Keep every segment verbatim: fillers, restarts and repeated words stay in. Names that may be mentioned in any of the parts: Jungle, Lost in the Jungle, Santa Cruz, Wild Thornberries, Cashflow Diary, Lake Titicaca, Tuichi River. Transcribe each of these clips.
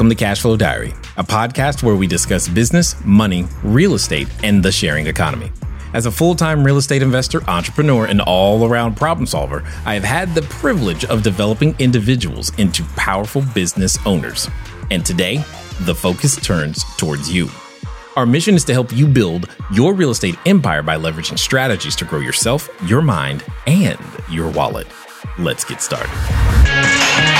Welcome to Cashflow Diary, a podcast where we discuss business, money, real estate, and the sharing economy. As a full-time real estate investor, entrepreneur, and all-around problem solver, I have had the privilege of developing individuals into powerful business owners. And today, the focus turns towards you. Our mission is to help you build your real estate empire by leveraging strategies to grow yourself, your mind, and your wallet. Let's get started.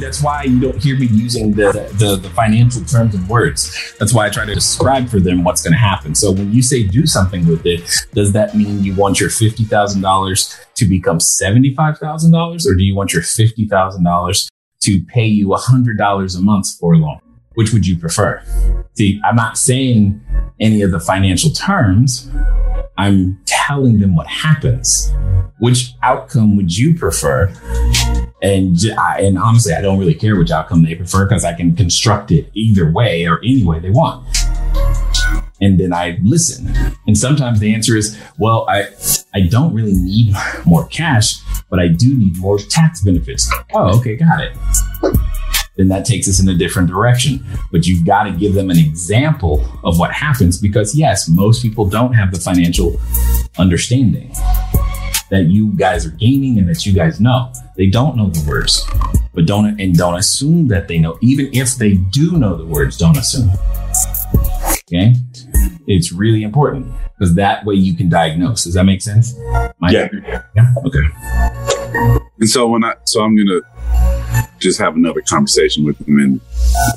That's why you don't hear me using the, the, the financial terms and words. That's why I try to describe for them what's going to happen. So when you say do something with it, does that mean you want your fifty thousand dollars to become seventy-five thousand dollars? Or do you want your fifty thousand dollars to pay you one hundred dollars a month for a loan? Which would you prefer? See, I'm not saying any of the financial terms. I'm telling them what happens. Which outcome would you prefer? And and honestly, I don't really care which outcome they prefer because I can construct it either way or any way they want. And then I listen. And sometimes the answer is, well, I I don't really need more cash, but I do need more tax benefits. Oh, okay, got it. Then that takes us in a different direction. But you've got to give them an example of what happens because yes, most people don't have the financial understanding that you guys are gaining and that you guys know. They don't know the words, but don't and don't assume that they know. Even if they do know the words, don't assume. Okay? It's really important because that way you can diagnose. Does that make sense? My yeah. yeah. Okay. And so when I so I'm gonna just have another conversation with them and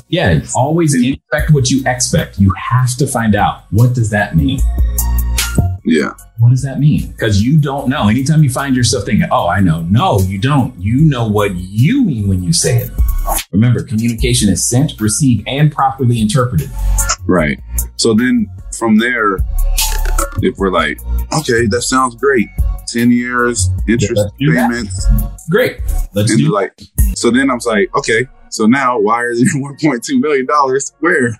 yeah, always expect what you expect. You have to find out what does that mean. Yeah. What does that mean? Because you don't know. Anytime you find yourself thinking, oh, I know. No, you don't. You know what you mean when you say it. Remember, communication is sent, received, and properly interpreted. Right. So then from there, if we're like, okay, that sounds great. ten years, interest yeah, payments. Great. Let's and do like. So then I was like, okay. So now why is it one point two million dollars? Where?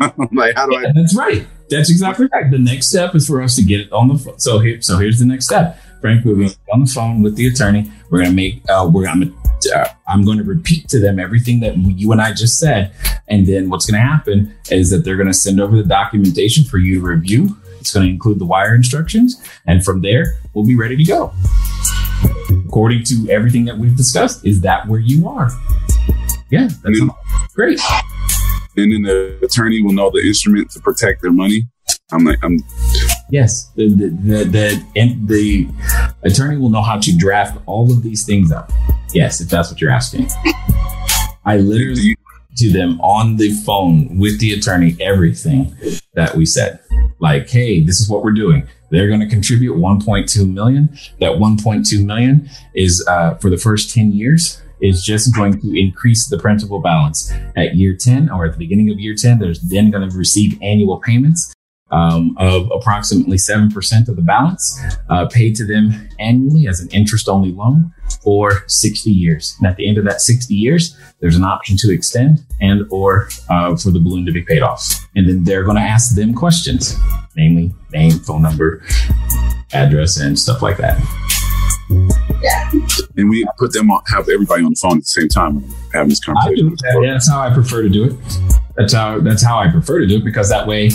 I'm like, how do yeah, I? That's right. That's exactly right. The next step is for us to get it on the phone. So here, so here's the next step. Frank, we're going to get on the phone with the attorney. We're going to make. Uh, we're. I'm. Uh, I'm going to repeat to them everything that you and I just said, and then what's going to happen is that they're going to send over the documentation for you to review. It's going to include the wire instructions, and from there, we'll be ready to go. According to everything that we've discussed, is that where you are? Yeah, that's mm-hmm. great. And then the attorney will know the instrument to protect their money. I'm like, I'm. Yes, the the the, the, and the attorney will know how to draft all of these things up. Yes, if that's what you're asking. I literally you- to them on the phone with the attorney everything that we said. Like, hey, this is what we're doing. They're going to contribute one point two million dollars. That one point two million dollars is uh, for the first ten years. Is just going to increase the principal balance at year ten or at the beginning of year ten. There's then going to receive annual payments um, of approximately seven percent of the balance uh, paid to them annually as an interest-only loan for sixty years. And at the end of that sixty years, there's an option to extend and or uh, for the balloon to be paid off. And then they're going to ask them questions, namely name, phone number, address, and stuff like that. Yeah. And we put them on, have everybody on the phone at the same time having this conversation. I do that. Yeah, that's how I prefer to do it. That's how that's how I prefer to do it because that way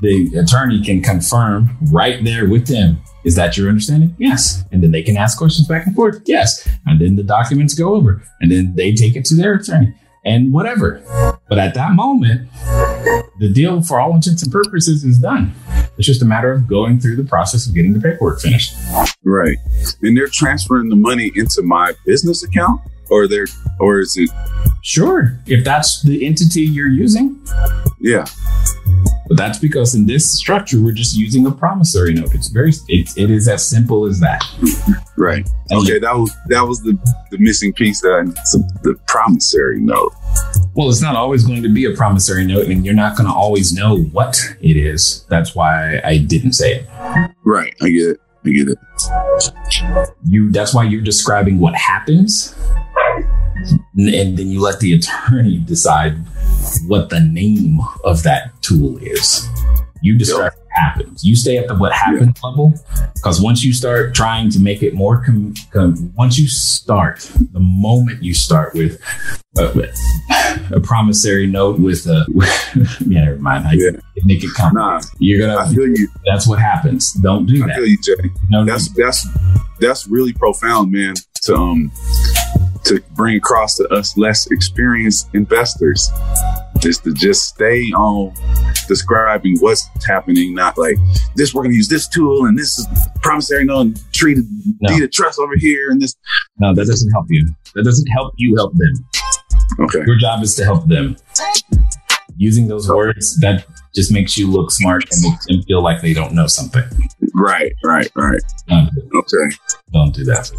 the attorney can confirm right there with them. Is that your understanding? Yes. And then they can ask questions back and forth. Yes. And then the documents go over and then they take it to their attorney and whatever. But at that moment, the deal for all intents and purposes is done. It's just a matter of going through the process of getting the paperwork finished. Right. And they're transferring the money into my business account or they're, or is it? Sure. If that's the entity you're using. Yeah. But that's because in this structure, we're just using a promissory note. It's very, it, it is as simple as that. Right. Okay. That was, that was the, the missing piece that I, the promissory note. Well, it's not always going to be a promissory note and you're not going to always know what it is. That's why I didn't say it. Right. I get it. I get it. You, that's why you're describing what happens. And then you let the attorney decide what the name of that tool is. You describe yep. happens. You stay at the what happened yeah. level, because once you start trying to make it more, com- com- once you start, the moment you start with uh, a promissory note with a, yeah, never mind. I, yeah. Make it come. Nah, you're gonna. I feel you. That's what happens. Don't do I that. I feel you, Jay. No, that's need. that's that's really profound, man. To um to bring across to us less experienced investors. Is to just stay on describing what's happening, not like this, we're going to use this tool and this is promissory note and treat no. deed of trust over here and this. No, that doesn't help you. That doesn't help you help them. Okay. Your job is to help them. Using those words, that just makes you look smart and makes them feel like they don't know something. Right, right, right. Don't do okay. Don't do that.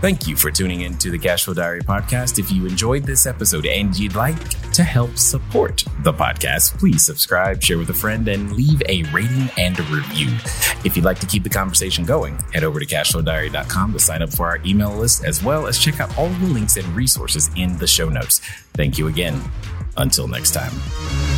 Thank you for tuning in to the Cashflow Diary podcast. If you enjoyed this episode and you'd like to help support the podcast, please subscribe, share with a friend, and leave a rating and a review. If you'd like to keep the conversation going, head over to cashflow diary dot com to sign up for our email list, as well as check out all the links and resources in the show notes. Thank you again. Until next time.